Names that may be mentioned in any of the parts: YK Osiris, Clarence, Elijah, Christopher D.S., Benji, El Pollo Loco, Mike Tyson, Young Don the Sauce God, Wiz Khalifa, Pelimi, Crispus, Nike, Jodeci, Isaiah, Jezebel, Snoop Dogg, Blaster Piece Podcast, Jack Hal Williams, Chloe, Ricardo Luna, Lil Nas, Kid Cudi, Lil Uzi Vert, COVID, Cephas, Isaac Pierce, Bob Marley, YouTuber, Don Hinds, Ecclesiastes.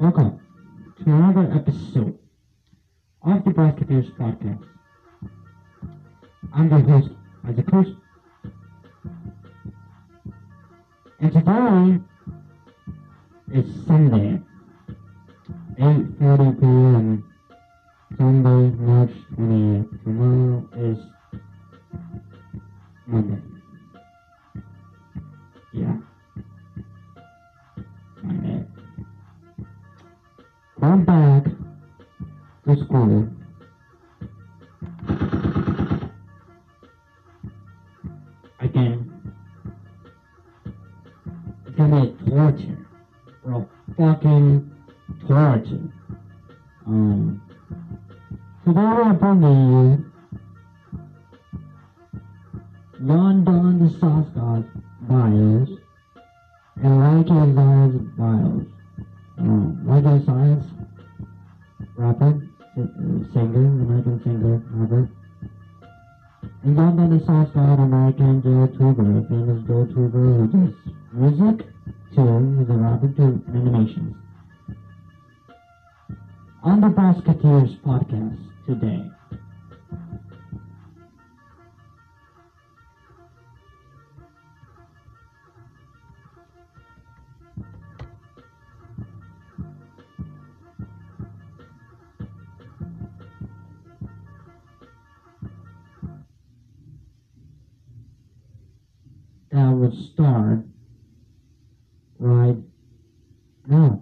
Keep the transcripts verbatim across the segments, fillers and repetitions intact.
Welcome to another episode of the Blaster Piece Podcast. I'm your host, Isaac Pierce, and today is Sunday, eight thirty p m Sunday, March twenty-eighth. Tomorrow is Monday. Yeah. Monday. I'm back to school. Again. It's gonna be torture. Well, fucking torture. Um. Today I'm bringing you Young Don the Sauce God bios and Y K Osiris bios. Um, Y K Osiris, rapper, singer, American singer, Robert. And Young Don the Sauce God, American YouTuber, a famous YouTuber who does music too, he's a rapper too, and animations. On the Brosketeer Podcast today, that would start right now.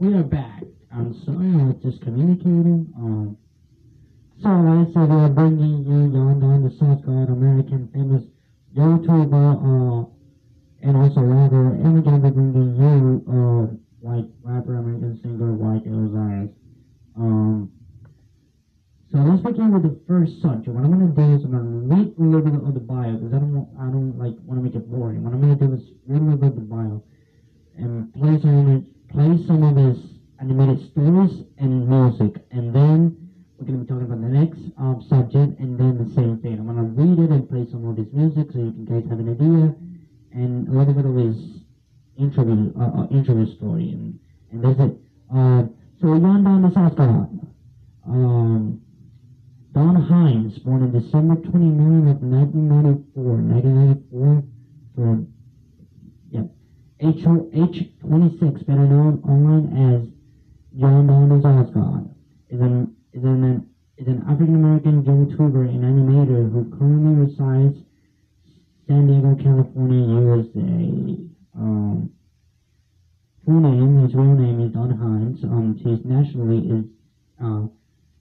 We are back. I'm sorry, I was just communicating. Um, so I said we are bringing you Young Don the Sauce God, American famous YouTuber, uh, and also rapper. And we're gonna be bringing you, uh, like rapper, American singer, Y K Osiris. Um, so let's begin with the first subject. What I'm gonna do is I'm gonna read a little bit of the bio because I don't, want, I don't like want to make it boring. What I'm gonna do is read a little bit of the bio and play some image. Play some of his animated stories and music, and then we're going to be talking about the next um, subject, and then the same thing. I'm going to read it and play some of his music so you can guys have an idea, and a little bit of his intro, uh, uh, intro story, and, and that's it. Uh, so, Young Don the Sauce God. Um, Don Hinds, born on December twenty-ninth of nineteen ninety-four, nineteen ninety-four, for H twenty-six, better known online as Young Don the Sauce God, is an, is an, is an African-American YouTuber and animator who currently resides San Diego, California, U S A. Um, full name, his real name is Don Hinds. Um, he's nationally is uh,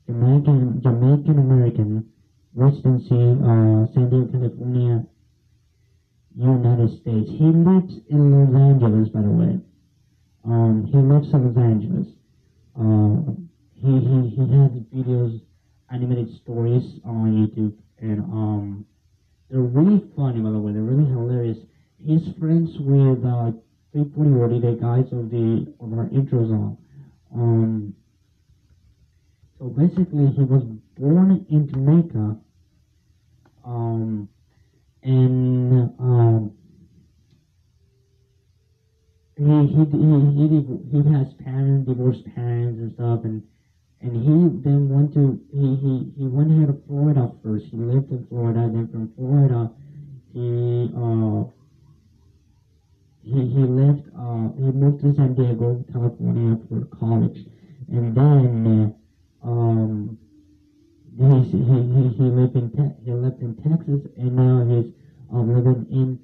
Jamaican, Jamaican-American, residency, uh, San Diego, California, United States. He lives in Los Angeles, by the way. Um, he lives in Los Angeles. Uh, he, he, he has videos, animated stories on YouTube, and um, they're really funny, by the way. They're really hilarious. He's friends with uh, three forty-one, the guys of the of our intros on. Um, So basically, he was born in Jamaica, um, and um, he he he he, he has parents, divorced parents, and stuff, and and he then went to he he he went here to Florida first. He lived in Florida, then from Florida, he uh. He he left. Uh, he moved to San Diego, California, for college, and then uh, um, he he he lived in te- he lived in Texas, and now he's uh, living in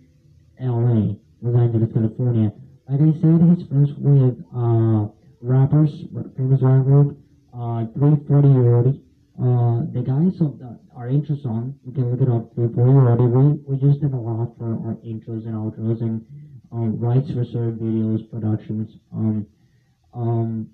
L A, Los Angeles, California. Like I said, he's first with uh, rappers, famous rapper, uh, three forty Yodi. Uh, the guys of the, our intro song, you can look it up. three forty Yodi. We we used them a lot for our intros and outros and. Um, rights reserved videos, productions, um, um,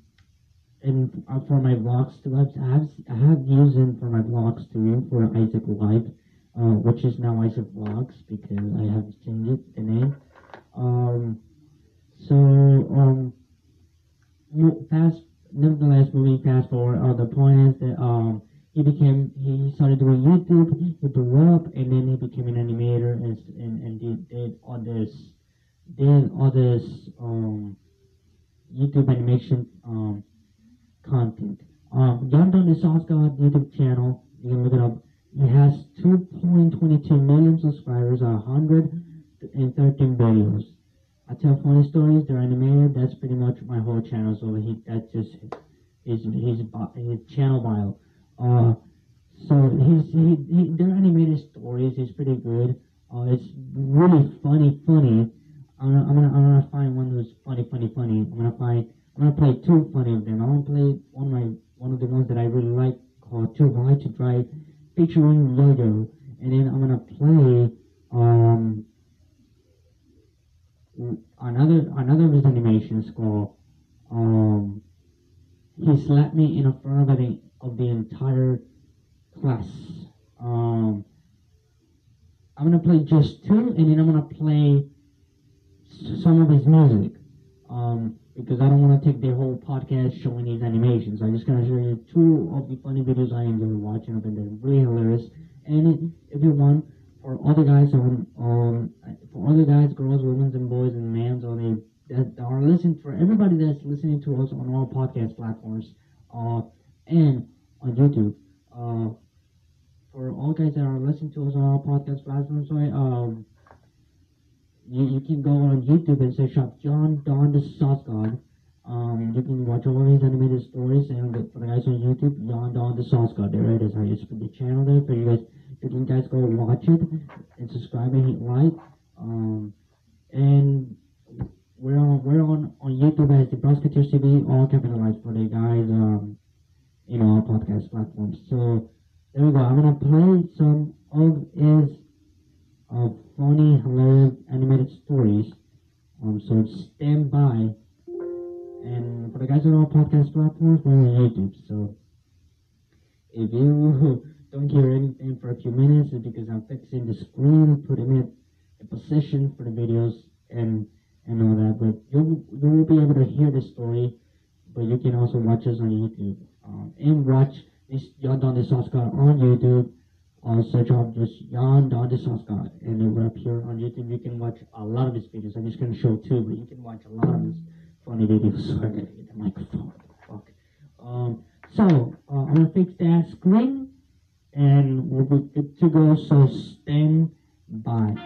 and uh, for my vlogs too. I've, I have used them for my vlogs too, for Isaac Live, uh, which is now Isaac Vlogs because I have changed it, the name. Um, so, um, fast, nevertheless, moving fast forward, uh, the point is that, um, he became, he started doing YouTube, he blew up, and then he became an animator and, and, and did, did all this. Did all this um, YouTube animation um, content. Um, Young Don the Sauce God YouTube channel, you can look it up. It has two point two two million subscribers, one hundred thirteen videos. I tell funny stories, they're animated, that's pretty much my whole channel, so he, that's just his, his, his channel bio. Uh, so he's, he, he, they're animated stories, it's pretty good. Uh, it's really funny, funny. I'm gonna, I'm gonna, I'm gonna find one that's funny, funny, funny. I'm gonna find, I'm gonna play two funny of them. I'm gonna play one of my, one of the ones that I really like called Too High to Drive, featuring Yo-Yo. And then I'm gonna play, um, another, another of his animations called, um, He Slapped Me in Front of the, of the Entire Class. Um, I'm gonna play just two, and then I'm gonna play some of his music, um, because I don't want to take the whole podcast showing these animations. I'm just going to show you two of the funny videos I enjoy watching of them. They're really hilarious. And if you want, for other guys, um, for other guys, girls, women, and boys, and mans, all they that are listening, for everybody that's listening to us on all podcast platforms, uh, and on YouTube, uh, for all guys that are listening to us on all podcast platforms, sorry, um. You, you can go on YouTube and search up Young Don the Sauce God. Um, you can watch all these animated stories, and for the guys on YouTube, Young Don the Sauce God. There it is. I just put the channel there for you guys. You can guys go watch it and subscribe and hit like. Um, and we're on we're on, on YouTube as the Brosketeer T V, all capitalized for the guys. Um, you know, our podcast platforms. So there we go. I'm gonna play some of his. Of funny, hilarious, animated stories. Um, so stand by. And for the guys on all podcast platforms, we're on YouTube. So if you don't hear anything for a few minutes, it's because I'm fixing the screen, putting it in position for the videos and and all that. But you you will be able to hear the story. But you can also watch us on YouTube. Um, and watch this Young Don the Sauce God on YouTube. I'll search out just Young Don the Sauce God, and it will appear on YouTube. You can watch a lot of his videos. I'm just gonna show two, but you can watch a lot of his funny videos. So I gotta get the microphone. Fuck. Um. So uh, I'm gonna fix that screen, and we'll be good to go. So stand by.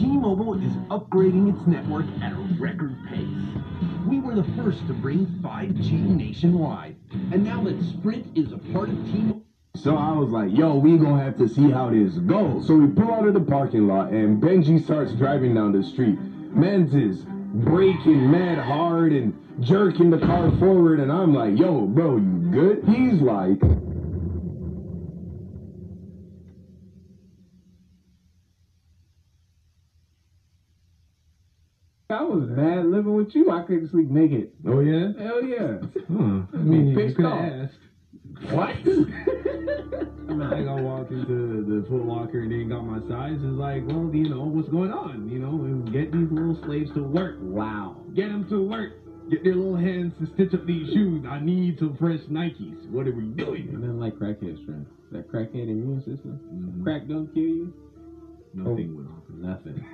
T-Mobile is upgrading its network at a record pace. We were the first to bring five G nationwide, and now that Sprint is a part of T-Mobile. So I was like, yo, we gonna have to see how this goes. So we pull out of the parking lot, and Benji starts driving down the street. Men's is braking mad hard and jerking the car forward, and I'm like, yo, bro, you good? He's like... I was mad living with you. I couldn't sleep naked. Oh, yeah? Hell, yeah. Huh. I mean, you could ask. What? I mean, I got walked into the Foot Locker and then got my size. It's like, well, you know, what's going on? You know, and get these little slaves to work. Wow. Get them to work. Get their little hands to stitch up these shoes. I need some fresh Nikes. What are we doing? And then, like, crackhead strength. That crackhead immune system. Mm-hmm. Crack don't kill you. Nothing will. Oh, nothing.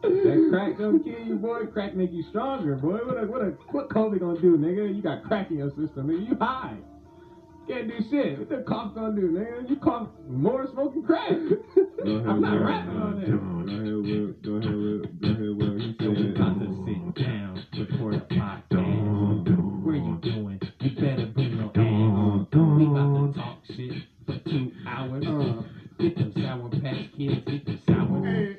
That crack don't kill you, boy. Crack make you stronger, boy. What a, what a, what COVID gonna do, nigga? You got crack in your system, nigga. You high. Can't do shit. What the cough gonna do, nigga? You cough more smoking crack. I'm not rapping on that. Go ahead, Will. Go ahead, Will. Go ahead, Will. He said, "You got to sit down before the podcast. Where you going? You better bring your ass. We about to talk shit for two hours. Uh, get them sour patch kids. Get them sour." Hey.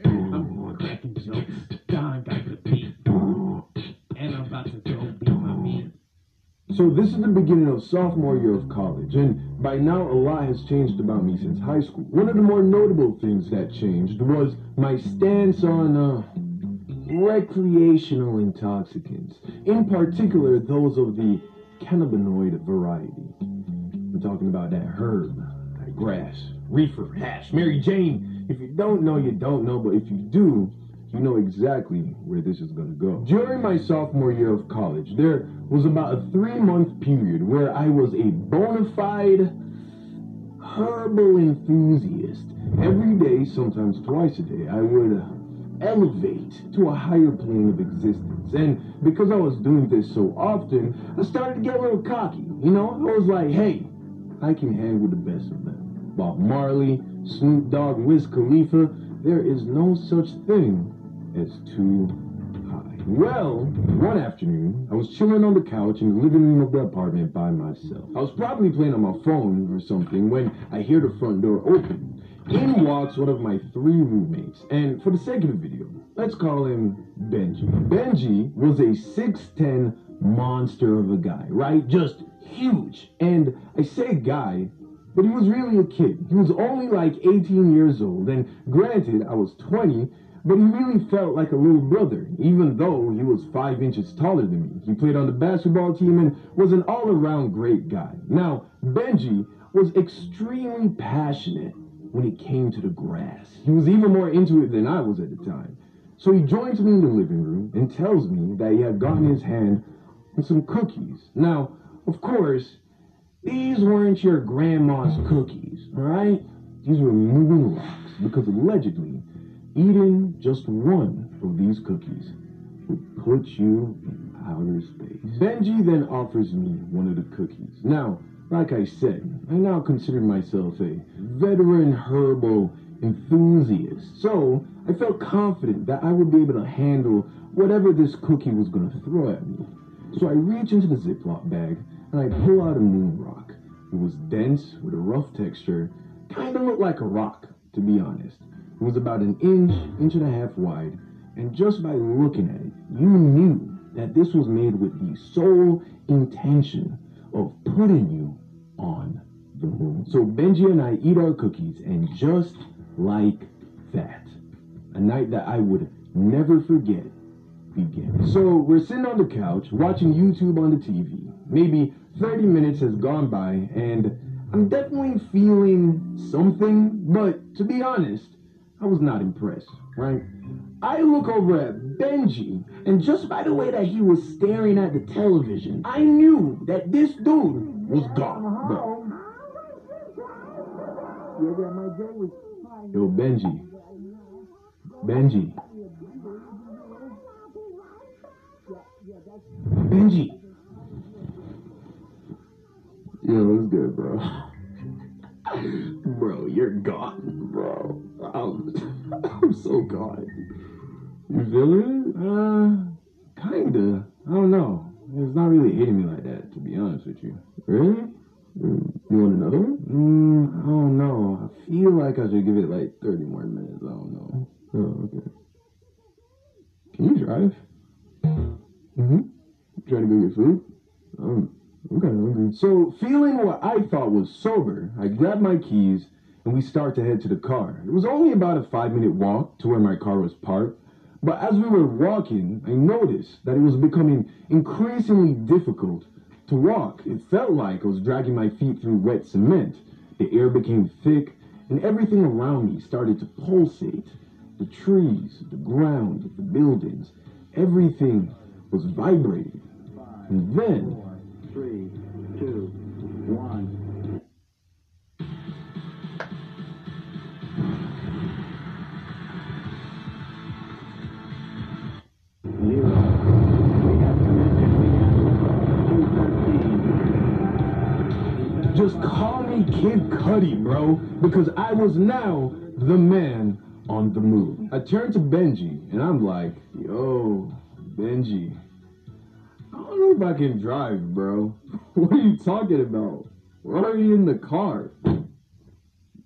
So this is the beginning of sophomore year of college, and by now a lot has changed about me since high school. One of the more notable things that changed was my stance on uh, recreational intoxicants, in particular those of the cannabinoid variety. I'm talking about that herb, that grass, reefer, hash, Mary Jane. If you don't know, you don't know, but if you do, you know exactly where this is going to go. During my sophomore year of college, there was about a three-month period where I was a bona fide herbal enthusiast. Every day, sometimes twice a day, I would uh, elevate to a higher plane of existence. And because I was doing this so often, I started to get a little cocky. You know, I was like, hey, I can hang with the best of them. Bob Marley, Snoop Dogg, Wiz Khalifa, there is no such thing as too high. Well, one afternoon, I was chilling on the couch in the living room of the apartment by myself. I was probably playing on my phone or something when I hear the front door open. In walks one of my three roommates, and for the sake of the video, let's call him Benji. Benji was a six ten monster of a guy, right? Just huge. And I say guy, but he was really a kid. He was only like eighteen years old, and granted, I was twenty, but he really felt like a little brother, even though he was five inches taller than me. He played on the basketball team and was an all-around great guy. Now, Benji was extremely passionate when it came to the grass. He was even more into it than I was at the time. So he joins me in the living room and tells me that he had gotten his hand on some cookies. Now, of course, these weren't your grandma's cookies, all right? These were moving rocks, because allegedly, eating just one of these cookies would put you in outer space. Benji then offers me one of the cookies. Now, like I said, I now consider myself a veteran herbal enthusiast, so I felt confident that I would be able to handle whatever this cookie was going to throw at me. So I reach into the Ziploc bag, and I pull out a moon rock. It was dense, with a rough texture, kind of looked like a rock, to be honest. It was about an inch, inch and a half wide, and just by looking at it, you knew that this was made with the sole intention of putting you on the moon. So Benji and I eat our cookies, and just like that, a night that I would never forget began. So we're sitting on the couch, watching YouTube on the T V. Maybe thirty minutes has gone by, and I'm definitely feeling something, but to be honest, I was not impressed, right? I look over at Benji, and just by the way that he was staring at the television, I knew that this dude was gone, bro. Yo, Benji. Benji. Benji. Yo, yeah, it was good, bro. Bro, you're gone, bro. I'm, I'm so gone. You feel it? Uh, kinda. I don't know. It's not really hitting me like that, to be honest with you. Really? You want another one? Mm, I don't know. I feel like I should give it like thirty more minutes. I don't know. Oh, okay. Can you drive? Mm-hmm. Trying to go get food? Um, I'm kind of hungry. So, feeling what I thought was sober, I grabbed my keys and we start to head to the car. It was only about a five-minute walk to where my car was parked, but as we were walking, I noticed that it was becoming increasingly difficult to walk. It felt like I was dragging my feet through wet cement. The air became thick, and everything around me started to pulsate. The trees, the ground, the buildings, everything was vibrating. And then... Four, three, two, one. Just call me Kid Cudi, bro, because I was now the man on the move. I turned to Benji, and I'm like, yo, Benji, I don't know if I can drive, bro. What are you talking about? Why are you in the car?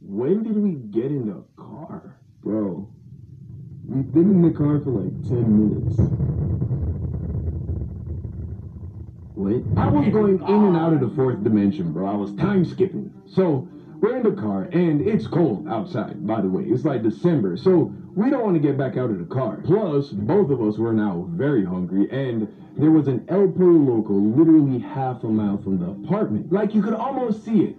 When did we get in the car? Bro, we've been in the car for like ten minutes. Wait. I was going in and out of the fourth dimension, bro. I was time skipping. So, we're in the car, and it's cold outside, by the way. It's like December, so we don't want to get back out of the car. Plus, both of us were now very hungry, and there was an El Pollo Loco literally half a mile from the apartment. Like, you could almost see it.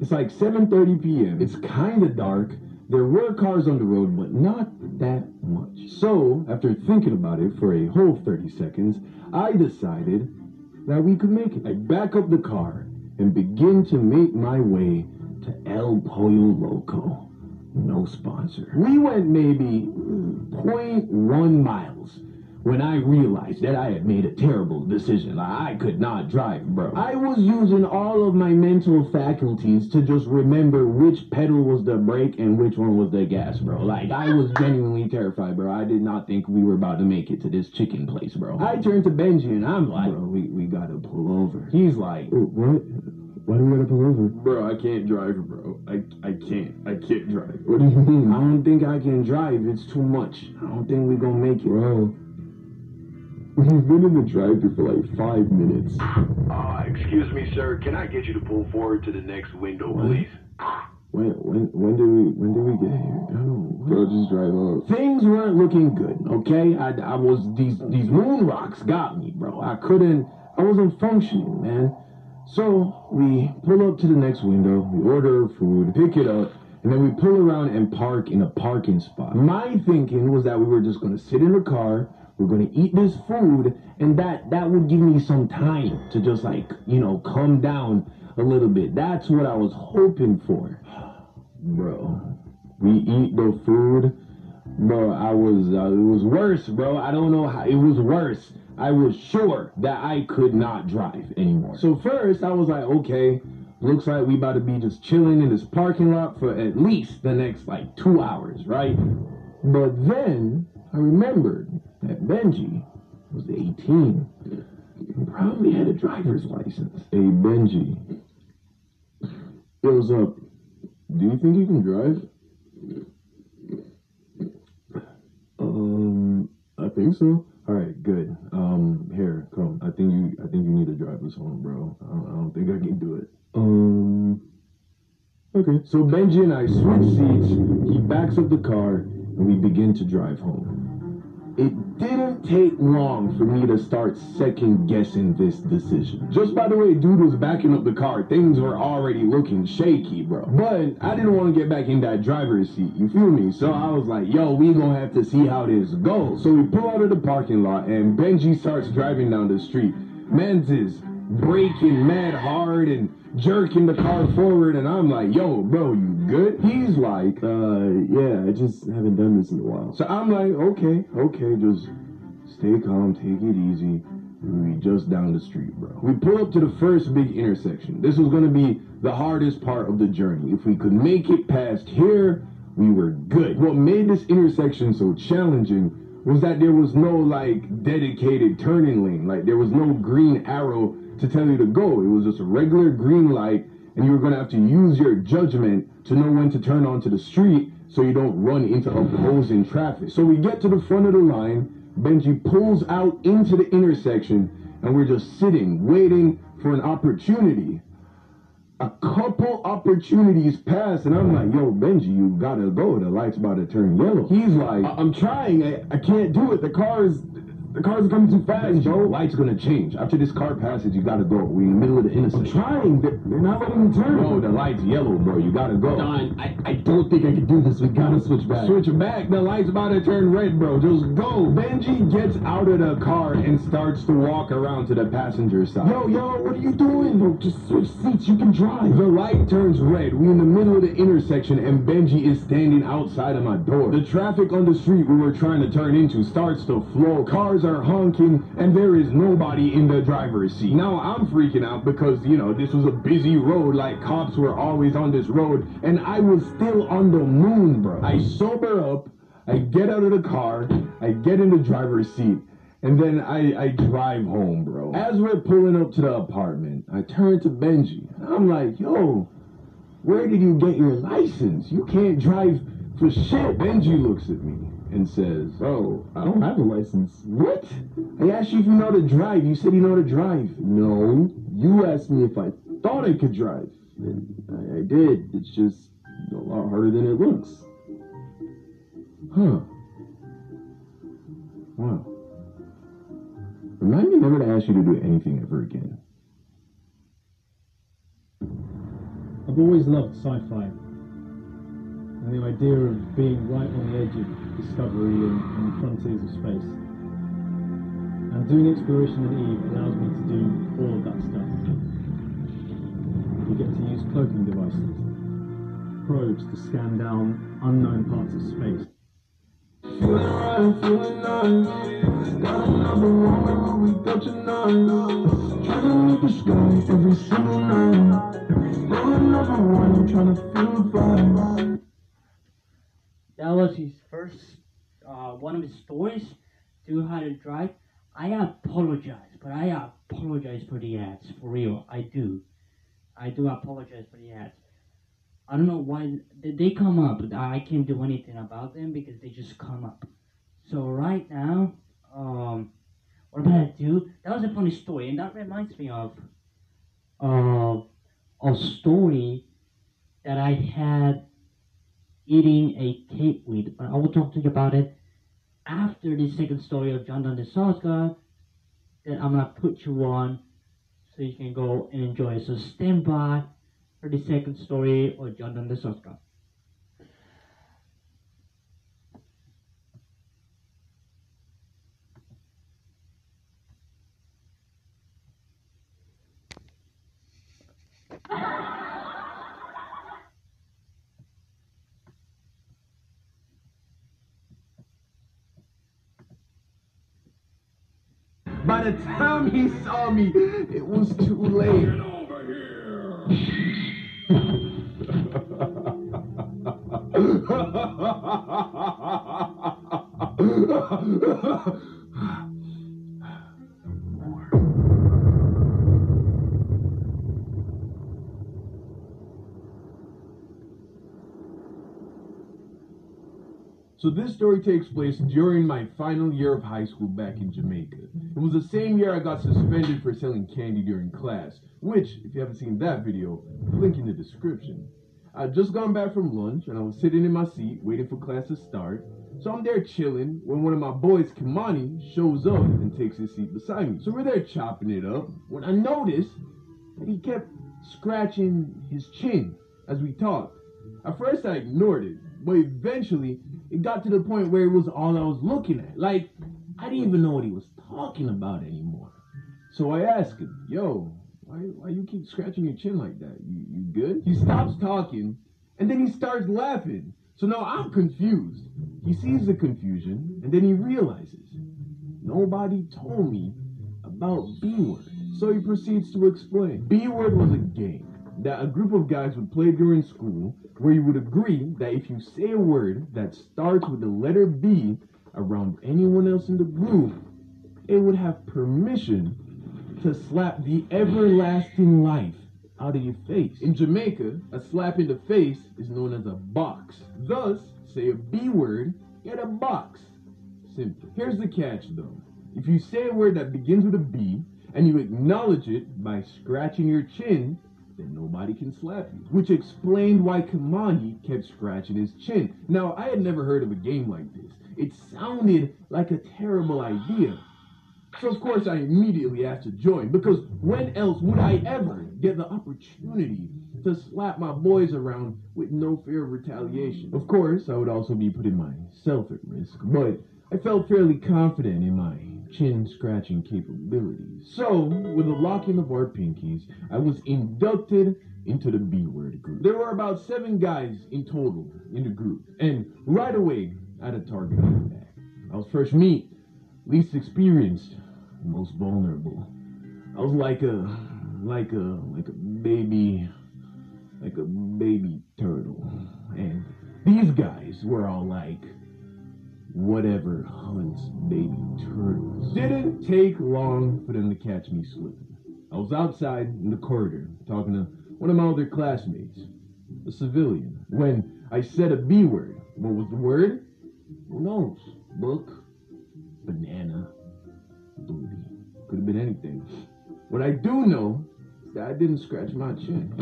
It's like seven thirty p m It's kind of dark. There were cars on the road, but not that much. So, after thinking about it for a whole thirty seconds, I decided that we could make it. I back up the car and begin to make my way to El Pollo Loco. No sponsor. We went maybe zero point one miles when I realized that I had made a terrible decision. I could not drive, bro. I was using all of my mental faculties to just remember which pedal was the brake and which one was the gas, bro. Like, I was genuinely terrified, bro. I did not think we were about to make it to this chicken place, bro. I turned to Benji and I'm like, bro, we, we gotta pull over. He's like, what? Why do we gotta pull over? Bro, I can't drive, bro. I, I can't. I can't drive. What do you mean? I don't think I can drive. It's too much. I don't think we gonna make it. Bro. We've been in the drive-thru for like five minutes. Uh, excuse me, sir. Can I get you to pull forward to the next window, please? When, when, when did we, when did we get here? I don't know. Bro, just drive up. Things weren't looking good, okay? I, I was, these, these moon rocks got me, bro. I couldn't, I wasn't functioning, man. So, we pull up to the next window, we order food, pick it up, and then we pull around and park in a parking spot. My thinking was that we were just gonna sit in the car, we're gonna eat this food, and that that would give me some time to just like, you know, calm down a little bit. That's what I was hoping for. Bro, we eat the food. Bro, I was, uh, it was worse, bro. I don't know how, it was worse. I was sure that I could not drive anymore. So first, I was like, okay, looks like we about to be just chilling in this parking lot for at least the next like two hours, right? But then I remembered that Benji was eighteen and probably had a driver's license. Hey, Benji. Yo, up. Do you think you can drive? Um, I think so. All right, good. Um, here, come. I think you. I think you need to drive us home, bro. I don't, I don't think I can do it. Um. Okay. So Benji and I switch seats. He backs up the car, and we begin to drive home. It didn't take long for me to start second-guessing this decision. Just by the way dude was backing up the car, things were already looking shaky, bro. But I didn't want to get back in that driver's seat, you feel me? So I was like, yo, we gonna have to see how this goes. So we pull out of the parking lot, and Benji starts driving down the street. Man's is braking mad hard and jerking the car forward, and I'm like, yo, bro, you good? He's like, uh, yeah, I just haven't done this in a while. So I'm like, okay, okay, just stay calm, take it easy. We just down the street, bro. We pull up to the first big intersection. This was going to be the hardest part of the journey. If we could make it past here, we were good. What made this intersection so challenging was that there was no, like, dedicated turning lane. Like, there was no green arrow to tell you to go. It was just a regular green light, and you were going to have to use your judgment to know when to turn onto the street so you don't run into opposing traffic. So we get to the front of the line. Benji pulls out into the intersection, and we're just sitting, waiting for an opportunity. A couple opportunities pass, and I'm like, yo, Benji, you gotta go. The light's about to turn yellow. He's like, I I'm trying. I, I can't do it. The car's, the car's coming too fast, Benji, bro. The light's gonna change. After this car passes, you gotta go. We're in the middle of the intersection. I'm trying. They're, they're not letting me turn. Yo, the light's yellow, bro. You gotta go. Don, I, I don't think I can do this. We gotta switch back. Switch back. The light's about to turn red, bro. Just go. Benji gets out of the car and starts to walk around to the passenger side. Yo, yo, what are you doing? Bro, just switch seats. You can drive. The light turns red. We're in the middle of the intersection, and Benji is standing outside of my door. The traffic on the street we were trying to turn into starts to flow. Car are honking, and there is nobody in the driver's seat. Now I'm freaking out because, you know, this was a busy road, like cops were always on this road, and I was still on the moon, bro. I sober up, I get out of the car, I get in the driver's seat, and then I, I drive home, bro. As we're pulling up to the apartment, I turn to Benji. I'm like, yo, where did you get your license? You can't drive for shit. Benji looks at me and says, oh, I don't have a license. What? I asked you if you know how to drive. You said you know how to drive. No, you asked me if I thought I could drive, and I, I did. It's just a lot harder than it looks. Huh. Wow. Remind me never to ask you to do anything ever again. I've always loved sci-fi, and the idea of being right on the edge of discovery and, and the frontiers of space. And doing Exploration and Eve allows me to do all of that stuff. You get to use cloaking devices, probes to scan down unknown parts of space. That was his first, uh, one of his stories, Do How to Drive. I apologize, but I apologize for the ads, for real. I do. I do apologize for the ads. I don't know why they come up. I can't do anything about them because they just come up. So right now, um, what about that dude? That was a funny story, and that reminds me of uh, a story that I had eating a cake with, but I will talk to you about it after the second story of Young Don the Sauce God that I'm going to put you on so you can go and enjoy it. So stand by for the second story of Young Don the Sauce God. By the time he saw me, it was too late. Get over here! So this story takes place during my final year of high school back in Jamaica. It was the same year I got suspended for selling candy during class, which, if you haven't seen that video, link in the description. I'd just gone back from lunch, and I was sitting in my seat waiting for class to start. So I'm there chilling when one of my boys, Kamani, shows up and takes his seat beside me. So we're there chopping it up when I noticed that he kept scratching his chin as we talked. At first I ignored it, but eventually it got to the point where it was all I was looking at. Like, I didn't even know what he was talking about anymore. So I asked him, yo, why, why you keep scratching your chin like that? You, you good? He stops talking, and then he starts laughing. So now I'm confused. He sees the confusion, and then he realizes, nobody told me about B-Word. So he proceeds to explain. B-Word was a gang that a group of guys would play during school, where you would agree that if you say a word that starts with the letter B around anyone else in the group, it would have permission to slap the everlasting life out of your face. In Jamaica, a slap in the face is known as a box. Thus, say a B-word, get a box. Simple. Here's the catch though. If you say a word that begins with a B and you acknowledge it by scratching your chin, then nobody can slap you. Which explained why Kamani kept scratching his chin. Now, I had never heard of a game like this. It sounded like a terrible idea. So of course I immediately asked to join, because when else would I ever get the opportunity to slap my boys around with no fear of retaliation? Of course, I would also be putting myself at risk, but I felt fairly confident in my chin-scratching capabilities. So, with a lock-in of our pinkies, I was inducted into the B-word group. There were about seven guys in total in the group, and right away, I had a target on my back. I was fresh meat, least experienced, most vulnerable. I was like a, like a, like a baby, like a baby turtle. And these guys were all like, whatever hunts baby turtles. Didn't take long for them to catch me slipping. I was outside in the corridor talking to one of my older classmates, a civilian, when I said a B word. What was the word? Who knows? Book. Banana, booty, could have been anything. What I do know is that I didn't scratch my chin.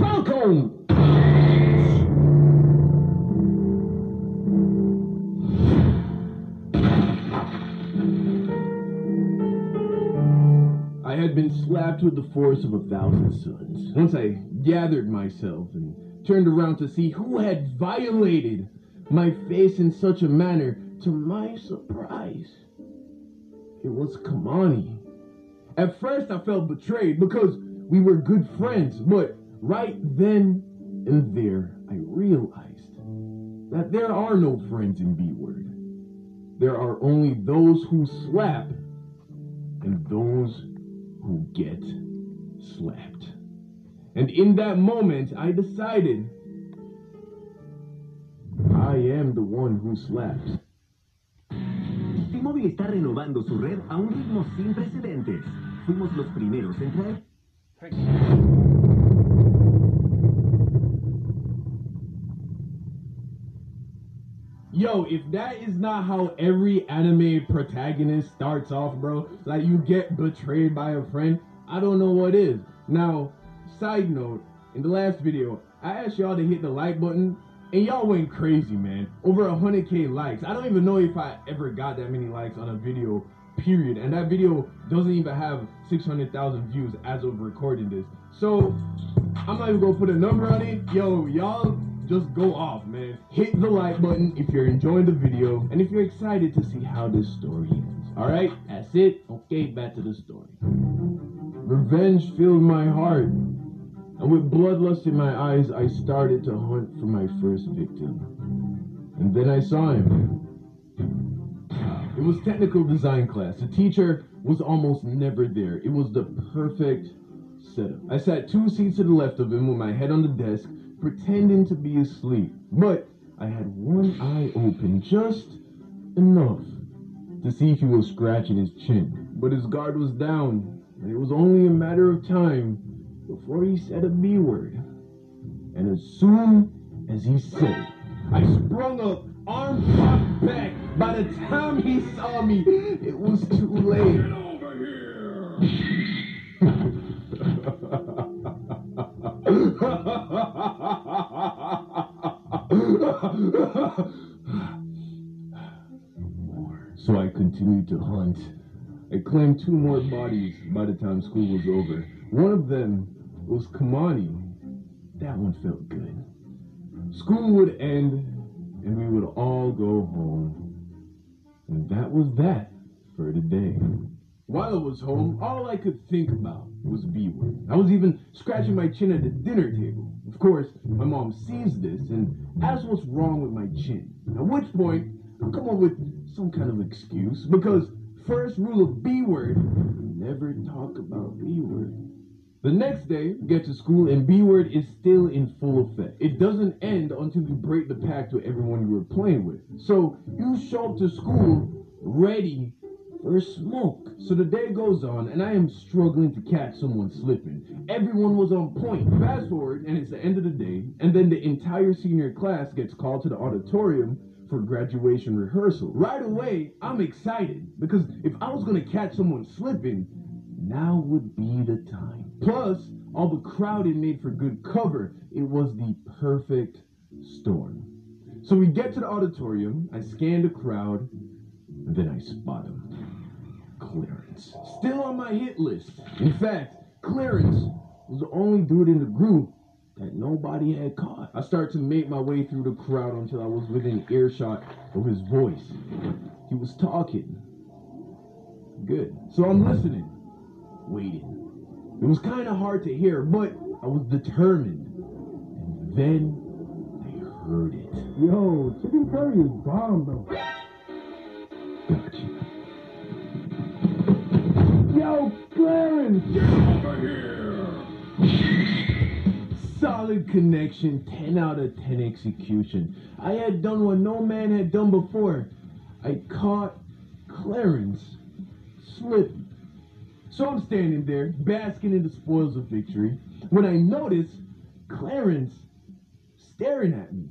Falcon! I had been slapped with the force of a thousand suns. Once I gathered myself and turned around to see who had violated my face in such a manner, to my surprise, it was Kamani. At first, I felt betrayed because we were good friends, but right then and there, I realized that there are no friends in B-Word. There are only those who slap and those who get slapped. And in that moment, I decided I am the one who slaps. T-Mobile está renovando su red a un ritmo sin precedentes. Fuimos los primeros en traer. Yo, if that is not how every anime protagonist starts off, bro, like you get betrayed by a friend, I don't know what is. Now, side note, in the last video, I asked y'all to hit the like button, and y'all went crazy, man. Over one hundred K likes. I don't even know if I ever got that many likes on a video, period. And that video doesn't even have six hundred thousand views as of recording this. So, I'm not even gonna put a number on it. Yo, y'all just go off, man. Hit the like button if you're enjoying the video and if you're excited to see how this story ends. Alright, that's it. Okay, back to the story. Revenge filled my heart. And with bloodlust in my eyes, I started to hunt for my first victim. And then I saw him. It was technical design class. The teacher was almost never there. It was the perfect setup. I sat two seats to the left of him with my head on the desk, pretending to be asleep. But I had one eye open, just enough to see if he was scratching his chin. But his guard was down, and it was only a matter of time before he said a B-word. And as soon as he said it, I sprung up, arm propped back. By the time he saw me, it was too late. Get over here! So I continued to hunt. I claimed two more bodies by the time school was over. One of them was Kamani. That one felt good. School would end, and we would all go home. And that was that for today. While I was home, all I could think about was B-word. I was even scratching my chin at the dinner table. Of course, my mom sees this and asks what's wrong with my chin. At which point, I come up with some kind of excuse, because first rule of B word, never talk about B word. The next day, you get to school and B word is still in full effect. It doesn't end until you break the pact with everyone you were playing with. So you show up to school ready for smoke. So the day goes on and I am struggling to catch someone slipping. Everyone was on point. Fast forward and it's the end of the day, and then the entire senior class gets called to the auditorium for graduation rehearsal. Right away, I'm excited because if I was gonna catch someone slipping, now would be the time. Plus, all the crowd it made for good cover. It was the perfect storm. So we get to the auditorium, I scan the crowd, and then I spot him. Clarence. Still on my hit list. In fact, Clarence was the only dude in the group that nobody had caught. I started to make my way through the crowd until I was within earshot of his voice. He was talking. Good. So I'm listening, waiting. It was kind of hard to hear, but I was determined. And then I heard it. Yo, chicken curry is bomb, though. Gotcha. Yo, Clarence! Get over here! Solid connection, ten out of ten execution. I had done what no man had done before. I caught Clarence slipping. So I'm standing there, basking in the spoils of victory, when I notice Clarence staring at me.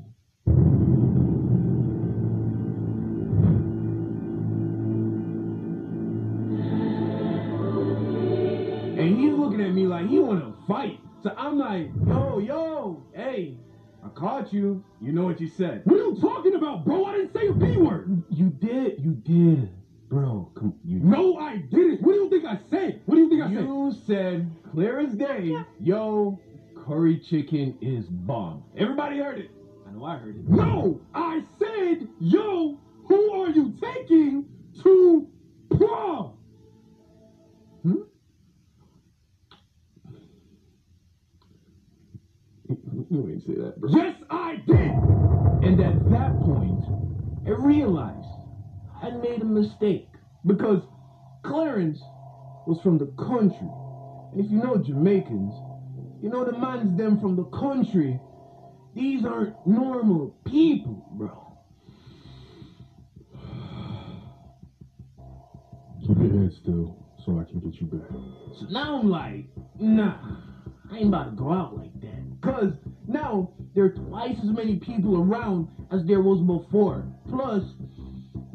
And he's looking at me like he wanna fight. So I'm like, yo, yo, hey, I caught you. You know what you said. What are you talking about, bro? I didn't say a B word. You did, you did, bro. Come, you did. No, I didn't. What do you think I said? What do you think I said? You said, clear as day, yo, curry chicken is bomb. Everybody heard it. I know I heard it. No, I said, yo, who are you taking to prom? Hmm? You ain't say that, bro. Yes, I did! And at that point, I realized I made a mistake because Clarence was from the country. And if you know Jamaicans, you know the man's them from the country. These aren't normal people, bro. Keep your head still so I can get you back. So now I'm like, nah, I ain't about to go out like that. Cause now there are twice as many people around as there was before. Plus,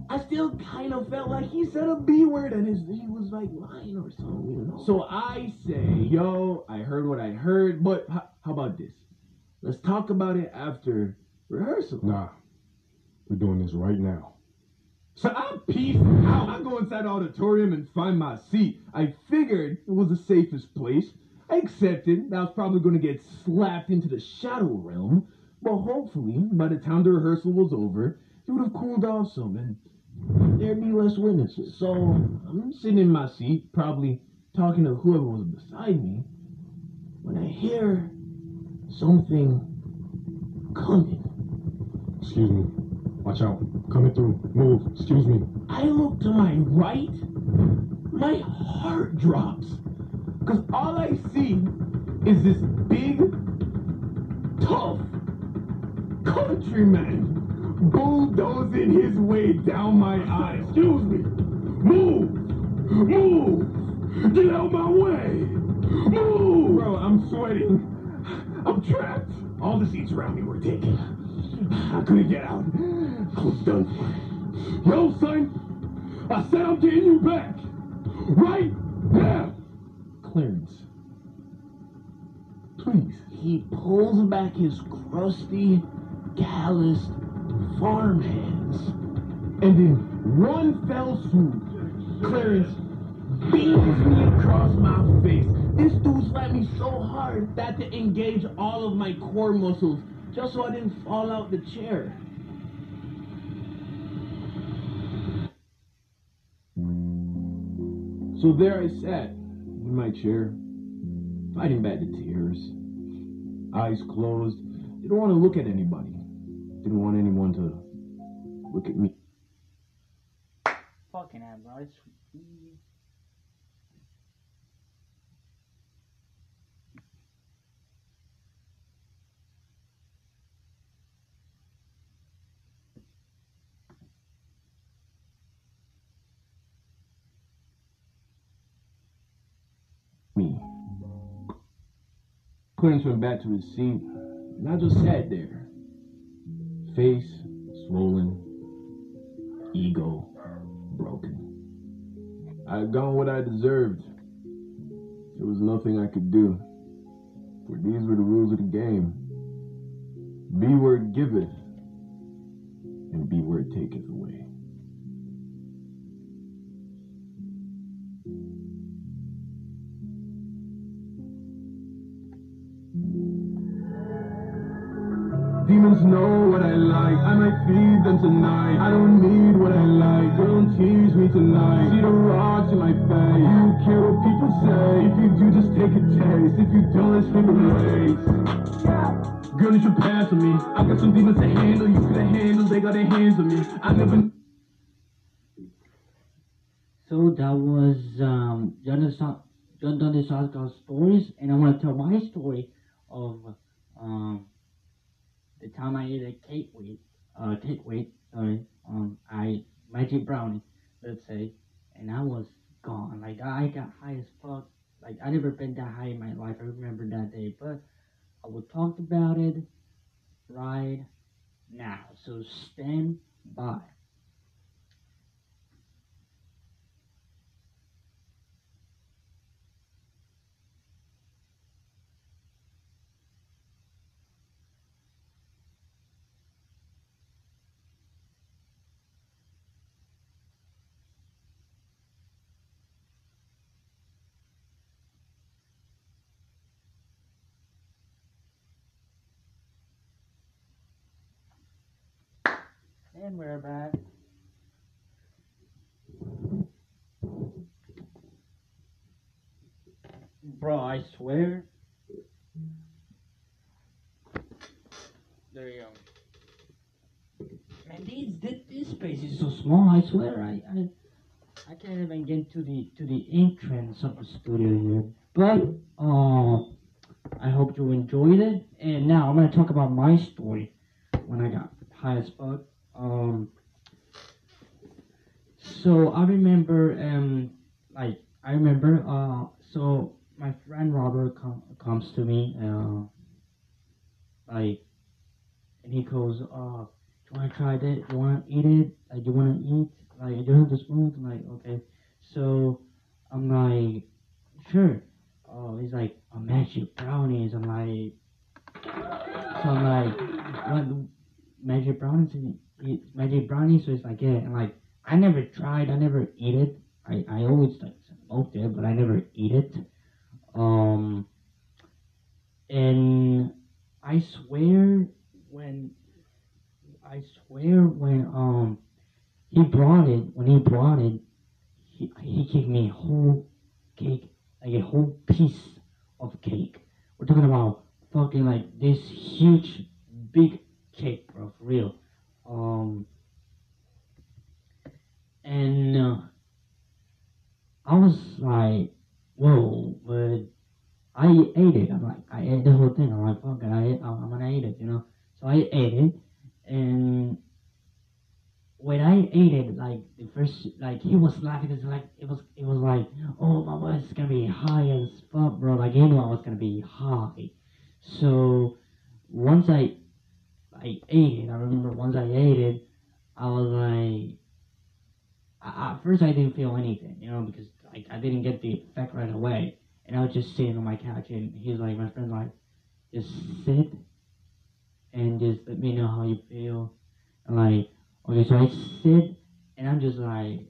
I still kind of felt like he said a B word and his, he was like lying or something, you know? So I say, yo, I heard what I heard, but h- how about this? Let's talk about it after rehearsal. Nah, we're doing this right now. So I peace out. I go inside the auditorium and find my seat. I figured it was the safest place. I accepted that I was probably going to get slapped into the shadow realm, but hopefully, by the time the rehearsal was over, it would have cooled off some and there'd be less witnesses. So I'm sitting in my seat, probably talking to whoever was beside me, when I hear something coming. Excuse me. Watch out. Coming through. Move. Excuse me. I look to my right, my heart drops. Because all I see is this big, tough countryman bulldozing his way down my aisle. Excuse me. Move. Move. Get out my way. Move. Bro, I'm sweating. I'm trapped. All the seats around me were taken. I couldn't get out. I was done for. Yo, son. I said I'm getting you back. Right now. Clarence, please. He pulls back his crusty, calloused farm hands, and in one fell swoop, Clarence beams me across my face. This dude slapped me so hard that to engage all of my core muscles, just so I didn't fall out the chair. So there I sat. In my chair, fighting back the tears, eyes closed. Didn't want to look at anybody. Didn't want anyone to look at me. Fuck fucking advice would be... me. Clarence went back to his seat, and I just sat there. Face swollen, ego broken. I had gotten what I deserved. There was nothing I could do, for these were the rules of the game. Be where it giveth, and be where it taketh away. Demons know what I like, I might feed them tonight. I don't need what I like, girl, don't tease me tonight. See the rocks in my face, you care what people say. If you do, just take a taste, if you don't, let's keep it late. Girl, you should pass on me, I got some demons to handle, you could have handled, they got their hands on me. I never... So that was, um, Young Don the Sauce God stories, and I want to tell my story of, um... the time I ate a cake weight, uh, cake weight, sorry, um, I, magic brownie, let's say, and I was gone. Like, I got high as fuck. Like, I never been that high in my life. I remember that day, but I will talk about it right now. So stand by. And we're back. Bro, I swear. There you go. Man, these, this, this space is so small, I swear. I, I I can't even get to the to the entrance of the studio here. But oh, I hope you enjoyed it. And now I'm gonna talk about my story when I got high as fuck. Um, so I remember, um, like, I remember, uh, so my friend Robert com comes to me, uh, like, and he goes, uh, do you want to try that? Do you want to eat it? Like, do you want to eat? Like, do you have the spoon? I'm like, okay. So I'm like, sure. Oh, he's like, a magic brownies. I'm like, so I'm like, what, magic brownies? It's magic brownie, so it's like, yeah, and like, I never tried, I never eat it, I, I always like smoked it, but I never eat it, um, and I swear when, I swear when, um, he brought it, when he brought it, he, he gave me a whole cake, like a whole piece of cake. We're talking about fucking like this huge, big cake, bro, for real. Um, and, uh, I was like, whoa, but I ate it. I'm like, I ate the whole thing. I'm like, fuck it, I ate, I'm gonna eat it, you know? So I ate it, and when I ate it, like, the first, like, he was laughing, it's like, it was, it was like, oh, my voice is gonna be high as fuck, bro. Like, he knew I was gonna be high. So, once I I ate it. I remember once I ate it, I was like, I, at first I didn't feel anything, you know, because like I didn't get the effect right away, and I was just sitting on my couch, and he's like, my friend's like, just sit, and just let me know how you feel, and like, okay, so I sit, and I'm just like,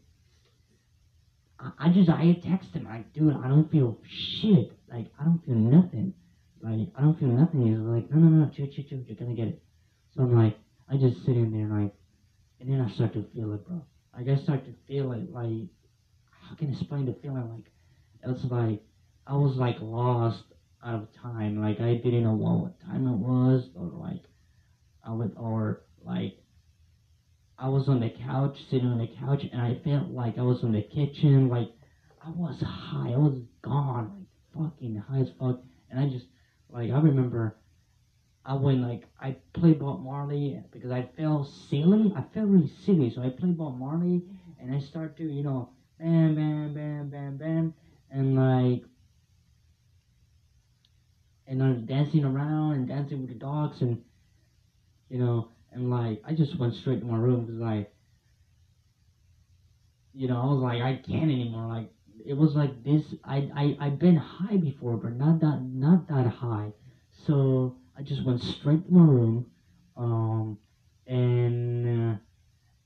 I, I just, I text him, like, dude, I don't feel shit, like, I don't feel nothing, like, I don't feel nothing. He's like, no, no, no, chill, chill, chill, you're gonna get it. So I'm like, I just sit in there, like, and then I start to feel it, bro. Like, I start to feel it, like, how can I explain the feeling? Like, it's like, I was, like, lost out of time. Like, I didn't know what time it was, or, like, I would, or, like, I was on the couch, sitting on the couch, and I felt like I was in the kitchen, like, I was high, I was gone, like, fucking high as fuck, and I just, like, I remember, I went, like, I played Bob Marley, because I felt silly, I felt really silly, so I played Bob Marley, and I start to, you know, bam, bam, bam, bam, bam, and, like, and I was dancing around, and dancing with the dogs, and, you know, and, like, I just went straight to my room, because, like, you know, I was like, I can't anymore, like, it was like this, I, I, I've been high before, but not that, not that high, so I just went straight to my room, um, and uh,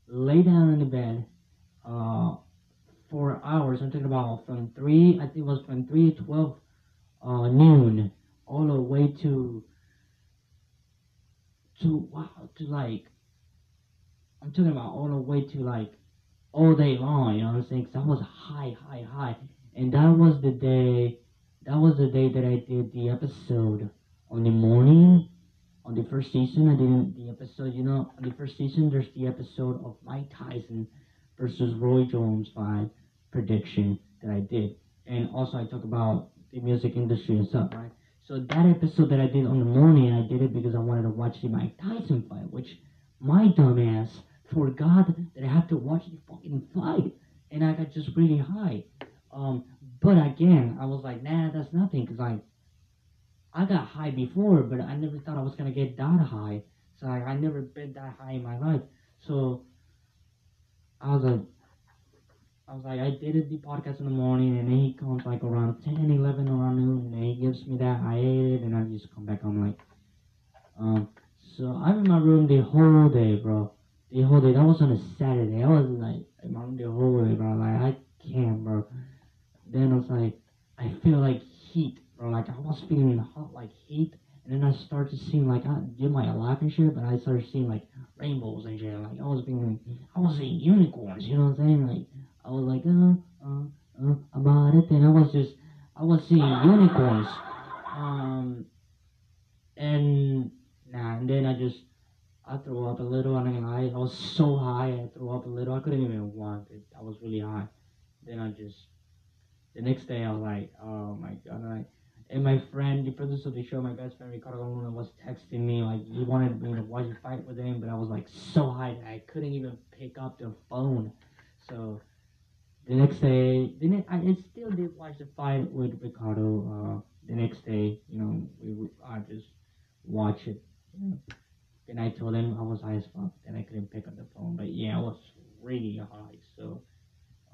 lay down in the bed, uh, for hours, I'm talking about from three, I think it was from three to twelve, uh, noon, all the way to, to, wow, to like, I'm talking about all the way to like, all day long, you know what I'm saying, because I was high, high, high, and that was the day, that was the day that I did the episode on the morning, on the first season, I did the episode, you know, on the first season, there's the episode of Mike Tyson versus Roy Jones five prediction that I did, and also I talk about the music industry and stuff, right, so that episode that I did on the morning, I did it because I wanted to watch the Mike Tyson fight, which my dumbass forgot that I had to watch the fucking fight, and I got just really high, um, but again, I was like, nah, that's nothing, because like, I got high before, but I never thought I was going to get that high, so like, I never been that high in my life, so, I was like, I was like, I did the podcast in the morning, and then he comes like around ten, eleven, around noon, and he gives me that, I ate it, and I just come back, I'm like, um, so I'm in my room the whole day, bro. The whole day, that was on a Saturday, I was like, I'm the whole day, bro, like, I can't, bro. Then I was like, I feel like heat, bro, like, I was feeling hot, like, heat, and then I started seeing, like, I did my life and shit, but I started seeing, like, rainbows and shit, like, I was being, I was seeing unicorns, you know what I'm saying, like, I was like, uh, uh, uh, about it, and I was just, I was seeing unicorns, um, and, nah, and then I just, I threw up a little, I'm not gonna lie, I was so high, I threw up a little, I couldn't even walk, it. I was really high, then I just, the next day I was like, oh my god, like, and my friend, the producer of the show, my best friend Ricardo Luna was texting me, like, he wanted me to watch a fight with him, but I was like, so high, that I couldn't even pick up the phone, so, the next day, the ne I still did watch the fight with Ricardo, uh, the next day, you know, we I just watch it, yeah. And I told him I was high as fuck, and I couldn't pick up the phone, but yeah, I was really high, so,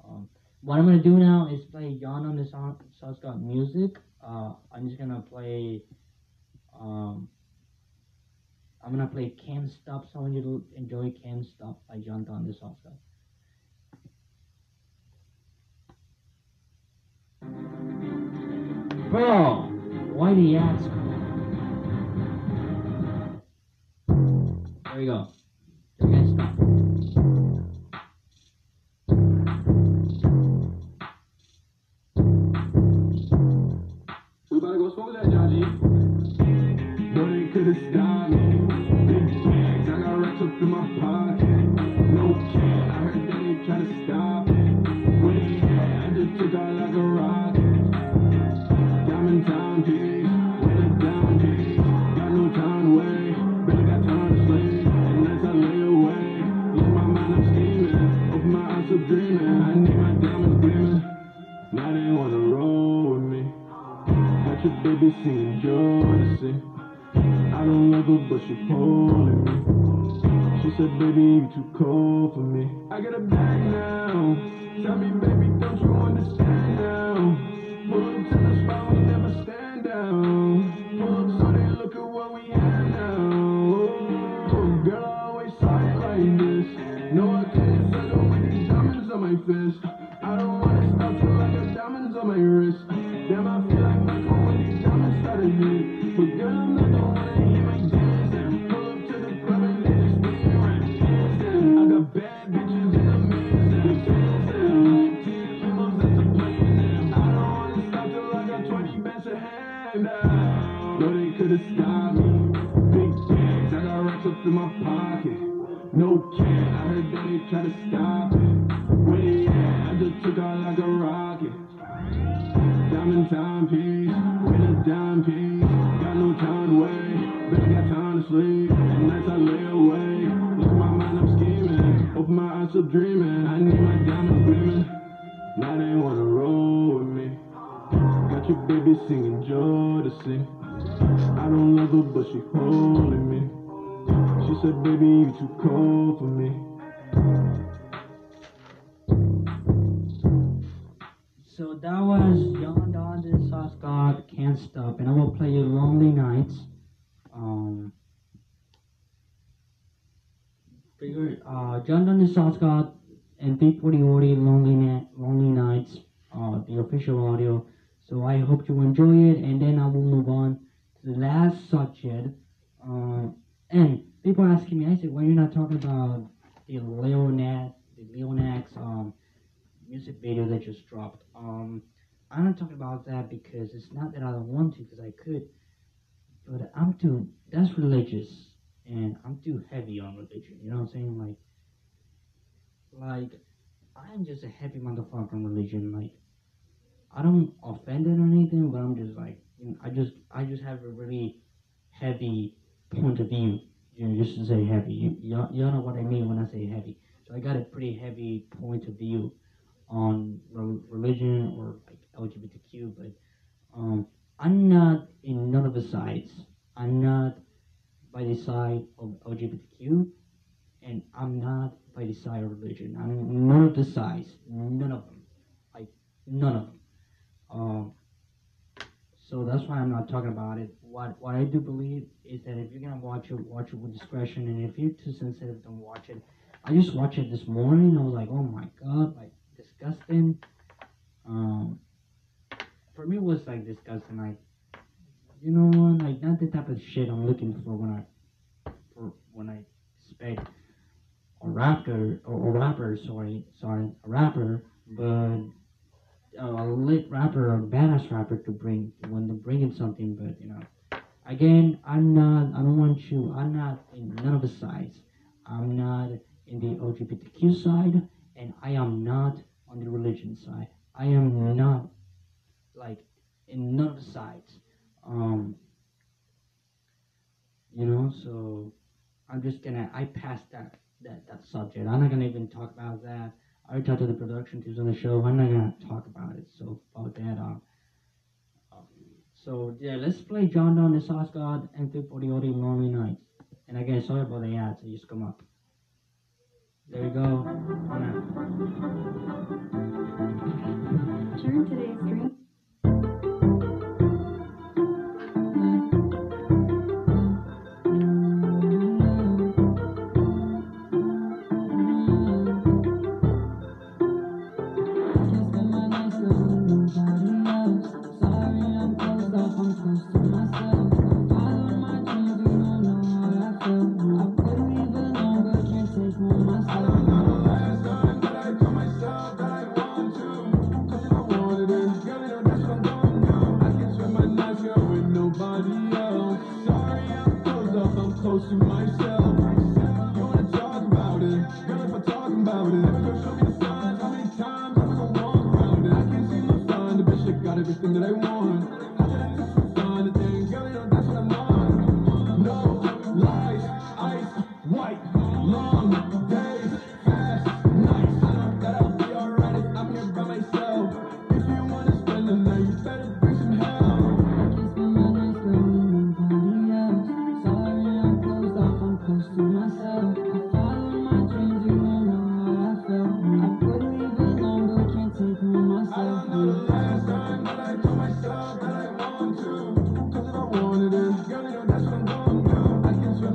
um, what I'm gonna do now is play Young Don the Sauce God music, uh, I'm just gonna play, um, I'm gonna play Can't Stop, so I want you to enjoy Can't Stop by Young Don the Sauce God. Bro, why do you ask? There we go. There we go. Stop. We better go smoke that, Johnny. Nothing could have stopped me. Big bags, I got wrapped up in my pocket. No care, I heard that they try to stop it. Wait, yeah, I just took out like a rocket. Diamond time, peace. With a diamond piece. Got no time to wait. Dreaming, I need my diamonds gleaming. Now they wanna roll with me. Got your baby singing Jodeci. I don't love her, but she pulling me. She said, baby, you too cold for me. I got a bag now. Tell me, baby, don't you understand now? Pull up to the spot, we never stand down. Pull up so they look at what we have now. Oh, girl, I always saw it like this. No, I couldn't settle with these diamonds on my fist. I don't wanna stop till I got diamonds on my wrist. Damn, I feel like Michael when these diamonds started hit. But girl, I'm not the one to hear my dancing. Pull up to the club and they just be around dancing. I got bad bitches in the mansion. They're dancing like T-Lemos, that's a plan. I don't wanna stop till I got twenty bands to hand out. No, they couldn't. don't care. I heard that they try to stop it. Wait, I just took out like a rocket. Diamond timepiece, with a dime piece. Got no time to wait, better got time to sleep. At nights I lay awake, look my mind, I'm scheming. Open my eyes, I'm dreaming. I need my diamonds gleaming. Now they wanna roll with me. Got your baby singing joy to see. I don't love her, but she holding me. She said, baby, you too cold for me. So that was Young Don the Sauce God, Can't Stop. And I will play you Lonely Nights. Um, figured, uh, Young Don the Sauce God and B forty forty, Lonely, Night, Lonely Nights, uh, the official audio. So I hope you enjoy it, and then I will move on to the last subject. Uh, and people are asking me, I said, why are you not talking about the Lil Nas, the Lil Nas um, music video that just dropped? Um, I'm not talking about that because it's not that I don't want to, because I could, but I'm too, that's religious, and I'm too heavy on religion, you know what I'm saying? Like, like, I'm just a heavy motherfucker on religion, like, I don't offend it or anything, but I'm just like, you know, I just I just have a really heavy point of view, you know, just to say heavy. You, you, you know what I mean when I say heavy. So I got a pretty heavy point of view on re religion or like L G B T Q, but um, I'm not in none of the sides. I'm not by the side of L G B T Q, and I'm not by the side of religion. I'm none of the sides, none of them, like none of them. Um, so that's why I'm not talking about it. What what I do believe is that if you're gonna watch it, watch it with discretion, and if you're too sensitive, don't watch it. I just watched it this morning. I was like, oh my god, like disgusting. Um, for me, it was like disgusting. Like, you know, like not the type of shit I'm looking for when I for when I expect a rapper or a rapper. Sorry, sorry, a rapper, but. Uh, a lit rapper or a badass rapper to bring when they're bringing something, but you know, again, I'm not, I don't want you, I'm not in none of the sides. I'm not in the L G B T Q side, and I am not on the religion side. I am not like in none of the sides. Um, you know, so I'm just gonna, I passed that, that, that subject. I'm not gonna even talk about that. I talked to the production teams on the show. I'm not gonna talk about it. So about that. Um, um, so yeah, let's play Young Don the Sauce God and B forty forty Lonely Nights. And again, sorry about the ads. They just come up. There you go. On Turn today's drink. I can't spend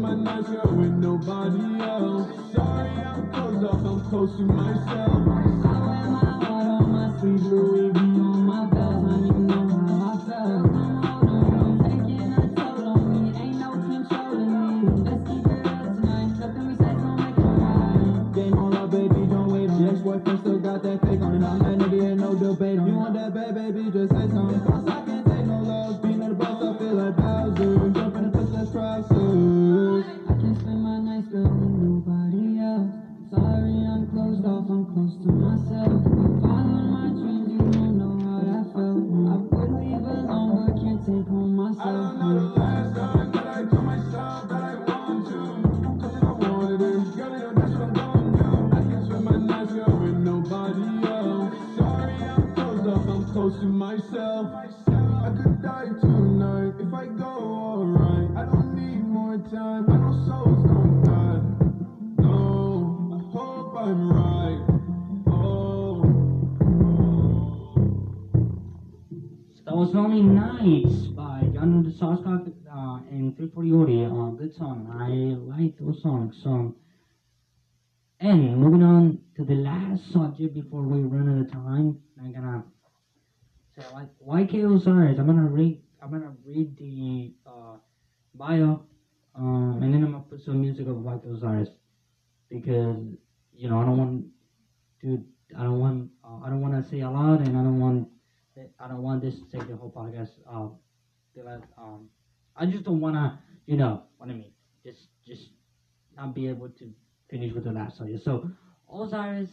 my nights girl with nobody else. close to myself. Been following my dreams, you don't know how that felt. I would leave alone, but can't take home myself. I don't know the last time that I told myself that I want to. Cause if I wanted it, gotta know that's what I'm going to. I can't spend my nights here with nobody else. Sorry, I'm closed up, I'm close to myself. I could die tonight if I go alright. I don't need more time, I know souls don't die. I'm right. Oh, oh. That was Lonely Nights by Young Don the Sauce God uh, and three forty Audio. Uh, good song. I like those songs. So, and moving on to the last subject before we run out of time. I'm gonna so like Y K Osiris. I'm gonna read. I'm gonna read the uh, bio, um, and then I'm gonna put some music of Y K Osiris because. You know, I don't want to. I don't want. Uh, I don't want to say a lot, and I don't want. I don't want this to take the whole podcast. Uh, last, um, I just don't want to. You know what I mean? Just, just not be able to finish with the last song. So, Osiris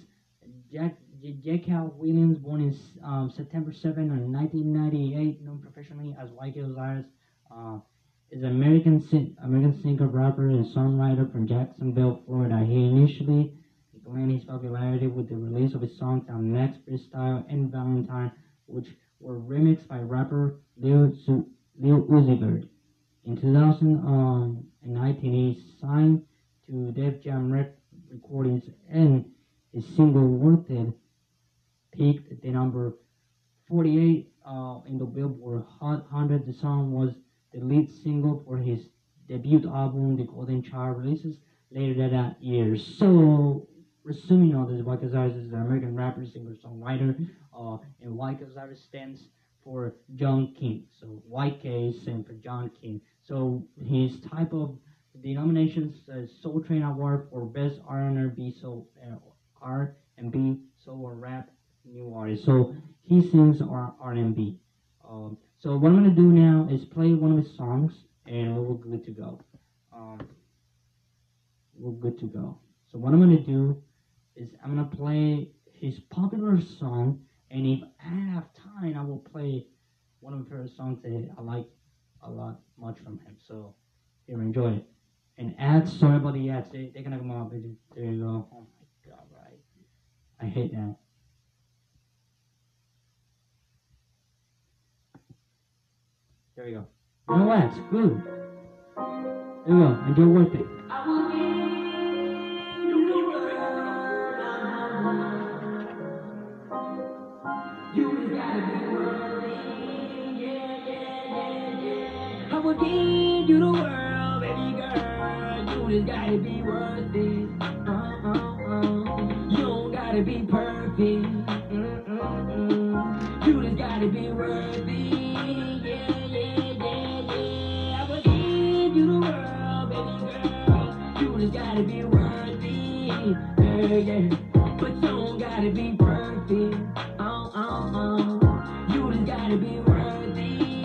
Jack Jack Hal Williams, born in um, September seventh, nineteen ninety-eight, known professionally as Y K Osiris, uh, is an American sing, American singer, rapper, and songwriter from Jacksonville, Florida. He initially began his popularity with the release of his songs on Next, Freestyle, and Valentine, which were remixed by rapper Lil, Su- Lil Uzi Vert. In two thousand nineteen, he signed to Def Jam Rec- Recordings, and his single Worth It peaked at the number forty-eight uh, in the Billboard Hot one hundred. The song was the lead single for his debut album, The Golden Child, releases later that year. So, resuming all this, Y K Osiris is an American rapper, singer, songwriter, uh, and Y K Osiris stands for John King. So Y K stands for John King. So his type of the nominations uh, Soul Train Award for Best R and B Soul uh, R and B Soul or Rap New Artist. So he sings R and B. Um, so what I'm gonna do now is play one of his songs, and we're good to go. Um, we're good to go. So what I'm gonna do is I'm gonna play his popular song, and if I have time, I will play one of her songs that I like a lot much from him. So here, enjoy it. And ads, sorry about the ads, they, they're gonna come out, baby. There you go. Oh my god, right? I hate that. There we go. No ads, good. There we go, enjoy Worth It. I will be- I would give you the world, baby girl. You just gotta be worth it. Uh, uh, uh. You don't gotta be perfect. Mm, mm, mm. You just gotta be worthy. Yeah, yeah, yeah, yeah. I would give you the world, baby girl. You just gotta be worthy. Yeah, yeah. But you don't gotta be perfect. Uh, uh, uh. You just gotta be worthy.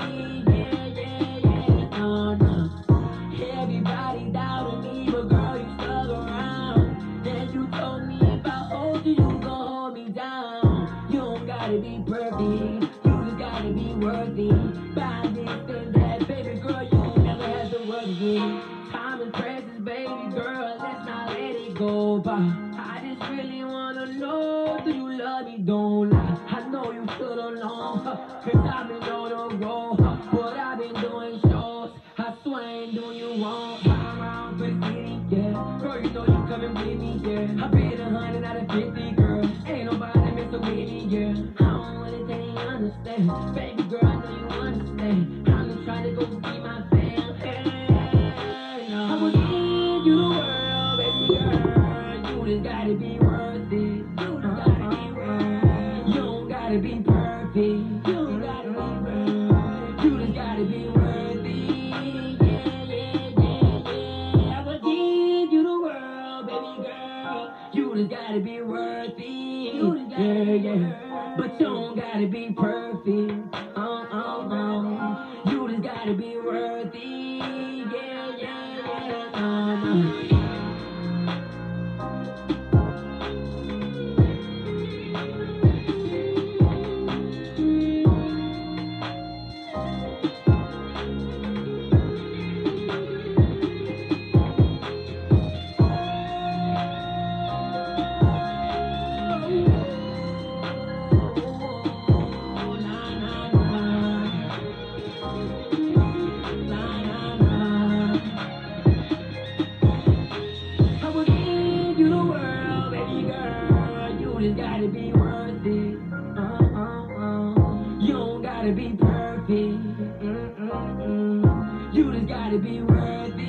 You just gotta be worth it. Uh, uh, uh. You don't gotta be perfect. Mm, mm, mm. You just gotta be worthy.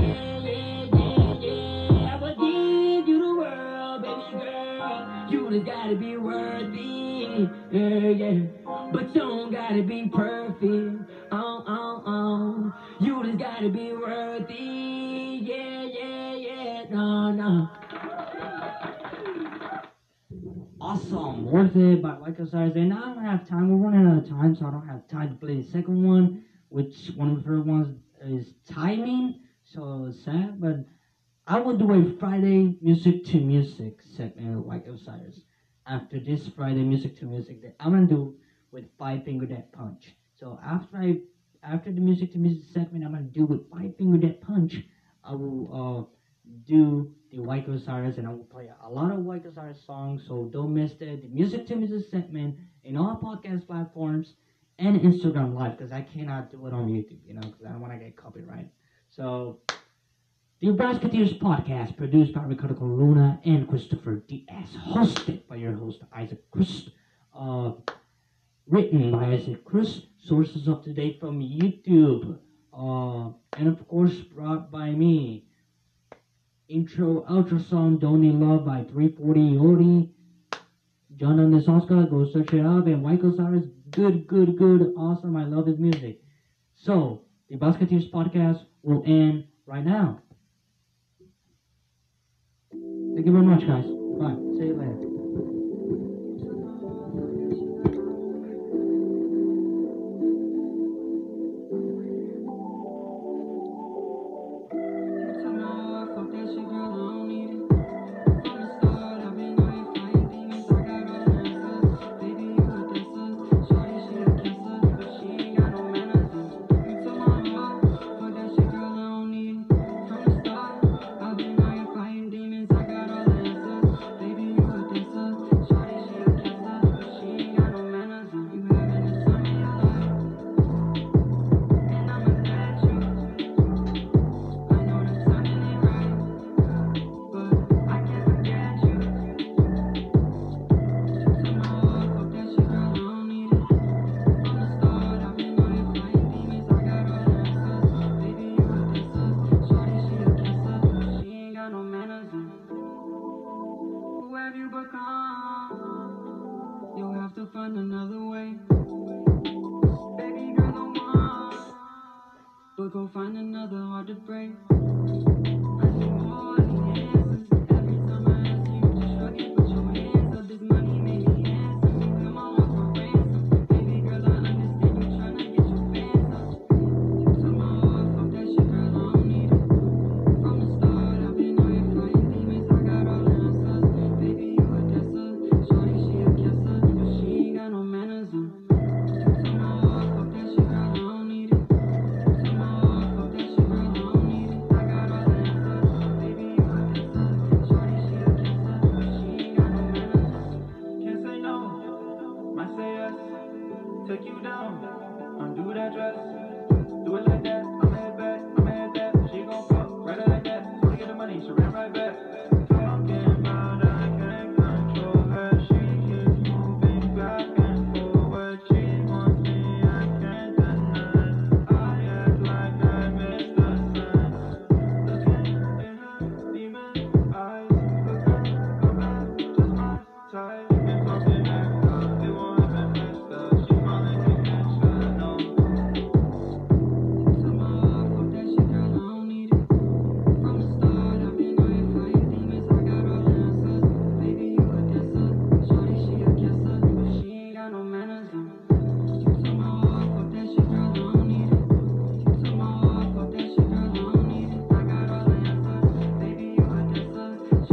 Yeah, yeah, yeah, yeah. I'ma give you the world, baby girl. You just gotta be worthy. Yeah, yeah. But you don't gotta be perfect. Oh, oh, oh. You just gotta be worthy. Yeah, yeah, yeah. No, no. Awesome. Worth It by Y K Osiris. And I don't have time. We're running out of time, so I don't have time to play the second one, which one of my favorite ones is timing. So sad, but I will do a Friday music to music segment with Y K Osiris. After this Friday music to music that I'm gonna do with Five Finger Death Punch. So after I after the music to music segment I'm gonna do with Five Finger Death Punch, I will uh do the Y K Osiris, and I will play a lot of Y K Osiris songs, so don't miss that. The music to music segment in all podcast platforms and Instagram Live, because I cannot do it on YouTube, you know, because I don't want to get copyright. So, the Brosketeer Podcast, produced by Ricardo Luna and Christopher D S, hosted by your host Isaac Pierce, uh, written by Isaac Pierce, sources up to date from YouTube, uh, and of course brought by me. Intro, outro song, Don't Need Love by three forty Yodi. Young Don the Sauce God, go search it up. And Y K Osiris, good, good, good, awesome. I love his music. So, the Brosketeer Podcast will end right now. Thank you very much, guys. Bye. See you later.